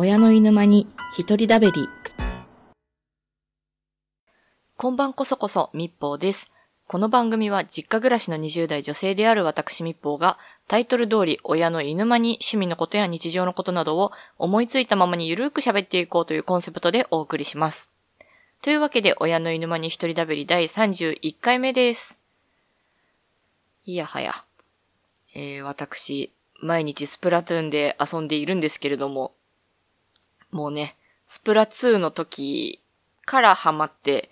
親の犬間に一人だべり。こんばんこそこそみっぽーです。この番組は実家暮らしの20代女性である私みっぽーがタイトル通り親の犬間に趣味のことや日常のことなどを思いついたままにゆるーく喋っていこうというコンセプトでお送りします。というわけで親の犬間に一人だべり第31回目です。いやはや。私、毎日スプラトゥーンで遊んでいるんですけれども、もうね、スプラ2の時からハマって、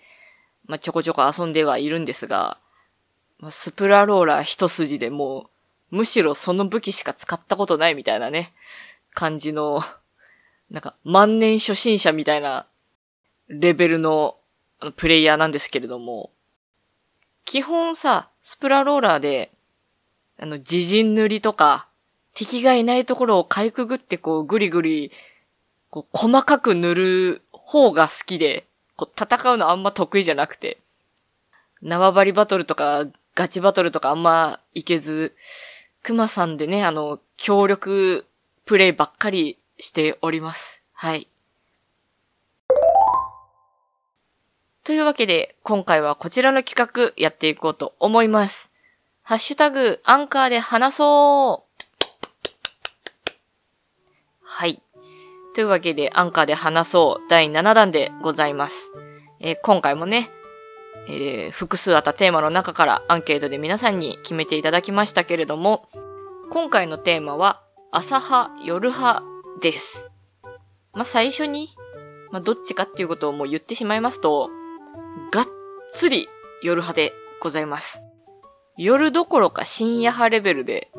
ちょこちょこ遊んではいるんですが、スプラローラー一筋でもう、むしろその武器しか使ったことないみたいなね、感じの、万年初心者みたいなレベルのプレイヤーなんですけれども、基本さ、スプラローラーで、自陣塗りとか、敵がいないところをかいくぐってぐりぐり、細かく塗る方が好きで、戦うのあんま得意じゃなくて、縄張りバトルとか、ガチバトルとかあんまいけず、クマさんでね、協力プレイばっかりしております。はい。というわけで、今回はこちらの企画やっていこうと思います。ハッシュタグ、アンカーで話そう！はい。というわけで、アンカーで話そう第7弾でございます。今回もね、複数あったテーマの中からアンケートで皆さんに決めていただきましたけれども、今回のテーマは、朝派、夜派です。最初に、どっちかっていうことをもう言ってしまいますと、がっつり夜派でございます。夜どころか深夜派レベルで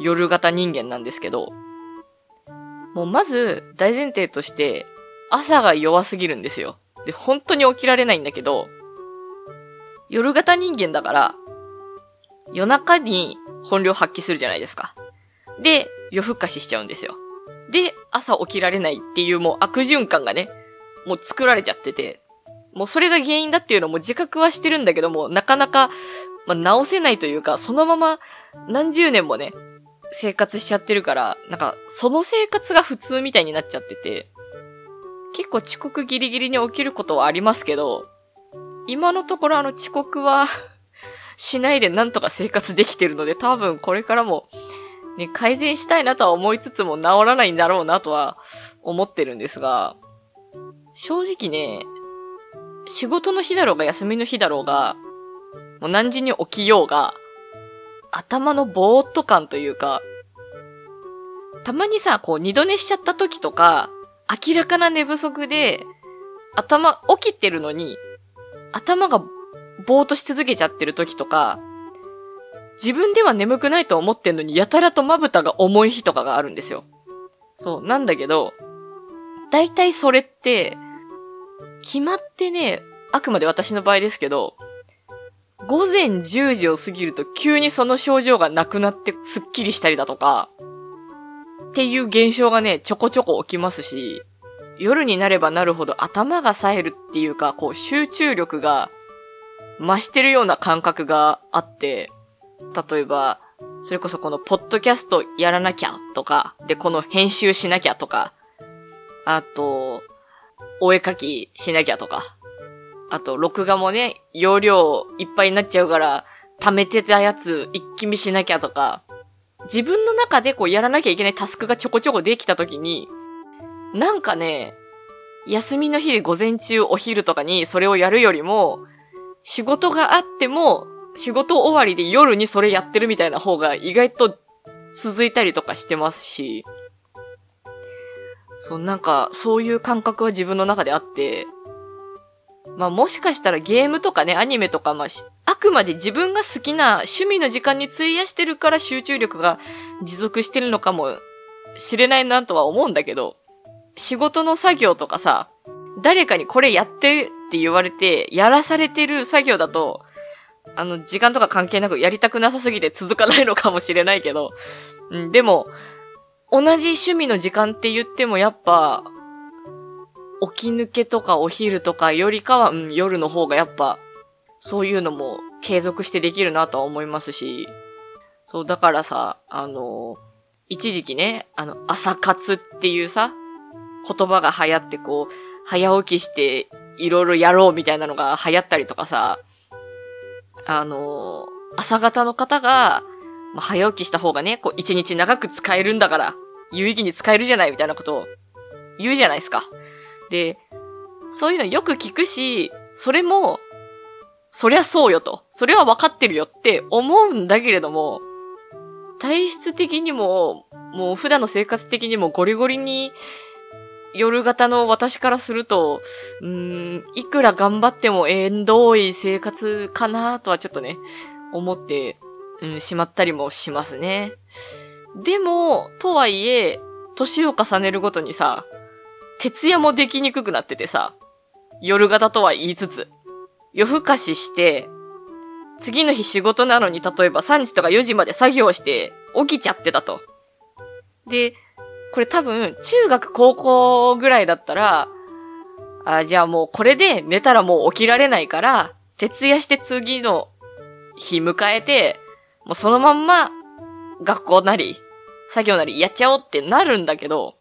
夜型人間なんですけど、もうまず大前提として朝が弱すぎるんですよ。で、本当に起きられないんだけど、夜型人間だから夜中に本領発揮するじゃないですか。で、夜更かししちゃうんですよ。で、朝起きられないっていうもう悪循環がね、もう作られちゃってて、もうそれが原因だっていうのも自覚はしてるんだけども、なかなか直せないというか、そのまま何十年もね、生活しちゃってるから、その生活が普通みたいになっちゃってて、結構遅刻ギリギリに起きることはありますけど、今のところ遅刻はしないでなんとか生活できてるので、多分これからも、ね、改善したいなとは思いつつも治らないんだろうなとは思ってるんですが、正直ね、仕事の日だろうが休みの日だろうが、もう何時に起きようが、頭のぼーっと感というか、たまにさ、二度寝しちゃった時とか、明らかな寝不足で、起きてるのに、頭がぼーっとし続けちゃってる時とか、自分では眠くないと思ってんのに、やたらとまぶたが重い日とかがあるんですよ。そう、なんだけど、だいたいそれって、決まってね、あくまで私の場合ですけど、午前10時を過ぎると急にその症状がなくなってスッキリしたりだとかっていう現象がね、ちょこちょこ起きますし、夜になればなるほど頭が冴えるっていうか、集中力が増してるような感覚があって、例えばそれこそこのポッドキャストやらなきゃとかで、この編集しなきゃとか、あとお絵描きしなきゃとか、あと、録画もね、容量いっぱいになっちゃうから、溜めてたやつ一気見しなきゃとか、自分の中でやらなきゃいけないタスクがちょこちょこできたときに、休みの日で午前中お昼とかにそれをやるよりも、仕事があっても、仕事終わりで夜にそれやってるみたいな方が意外と続いたりとかしてますし、そう、そういう感覚は自分の中であって、もしかしたらゲームとかね、アニメとか、あくまで自分が好きな趣味の時間に費やしてるから集中力が持続してるのかもしれないなとは思うんだけど、仕事の作業とかさ、誰かにこれやってって言われて、やらされてる作業だと、時間とか関係なくやりたくなさすぎて続かないのかもしれないけど、でも、同じ趣味の時間って言ってもやっぱ、起き抜けとかお昼とかよりかは、夜の方がやっぱ、そういうのも継続してできるなとは思いますし、そう、だからさ、一時期ね、朝活っていうさ、言葉が流行ってこう、早起きしていろいろやろうみたいなのが流行ったりとかさ、朝方の方が、まあ、早起きした方がね、こう一日長く使えるんだから、有意義に使えるじゃないみたいなことを言うじゃないですか。で、そういうのよく聞くし、それも、そりゃそうよと、それは分かってるよって思うんだけれども、体質的にも、もう普段の生活的にもゴリゴリに夜型の私からすると、いくら頑張っても縁遠い生活かなとはちょっとね、思って、しまったりもしますね。でも、とはいえ、年を重ねるごとにさ、徹夜もできにくくなっててさ、夜型とは言いつつ、夜更かしして、次の日仕事なのに例えば3時とか4時まで作業して起きちゃってたと。で、これ多分中学高校ぐらいだったら、じゃあもうこれで寝たらもう起きられないから、徹夜して次の日迎えて、もうそのまんま学校なり作業なりやっちゃおうってなるんだけど、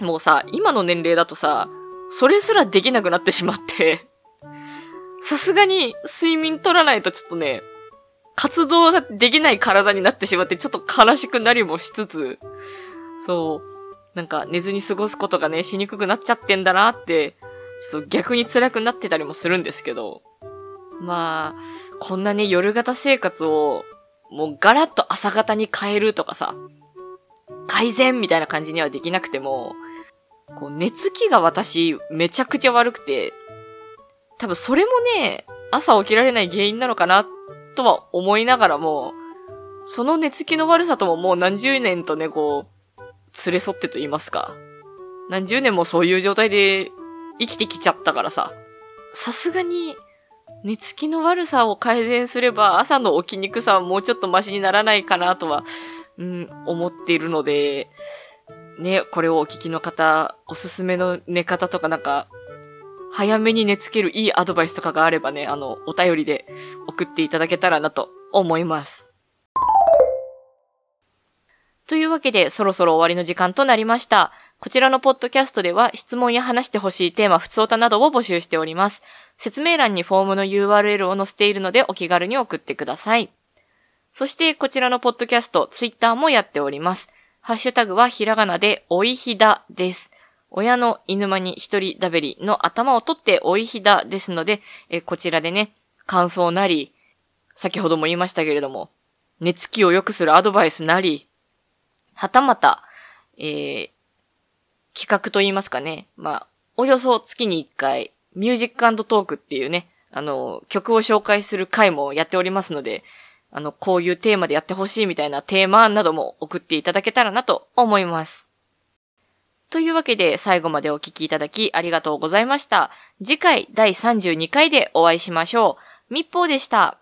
もうさ、今の年齢だとさ、それすらできなくなってしまって、さすがに睡眠取らないとちょっとね、活動ができない体になってしまってちょっと悲しくなりもしつつ、そう、なんか寝ずに過ごすことがね、しにくくなっちゃってんだなって、ちょっと逆に辛くなってたりもするんですけど、まあ、こんなね、夜型生活をもうガラッと朝型に変えるとかさ、改善みたいな感じにはできなくても、こう寝つきが私めちゃくちゃ悪くて、多分それもね、朝起きられない原因なのかなとは思いながらも、その寝つきの悪さとももう何十年とね、こう、連れ添ってと言いますか。何十年もそういう状態で生きてきちゃったからさ。さすがに、寝つきの悪さを改善すれば朝の起きにくさはもうちょっとマシにならないかなとは、思っているので、ね、これをお聞きの方、おすすめの寝方とかなんか、早めに寝つけるいいアドバイスとかがあればね、お便りで送っていただけたらなと思います。というわけで、そろそろ終わりの時間となりました。こちらのポッドキャストでは、質問や話してほしいテーマ、ふつおたなどを募集しております。説明欄にフォームの URL を載せているので、お気軽に送ってください。そして、こちらのポッドキャスト、ツイッターもやっております。ハッシュタグはひらがなで、おいひだです。親の犬間に一人だべりの頭を取っておいひだですので、こちらでね、感想なり、先ほども言いましたけれども、寝つきを良くするアドバイスなり、はたまた、企画と言いますかね、まあ、およそ月に1回、ミュージック&トークっていうね、曲を紹介する回もやっておりますので、こういうテーマでやってほしいみたいなテーマなども送っていただけたらなと思います。というわけで最後までお聞きいただきありがとうございました。次回第32回でお会いしましょう。みっぽーでした。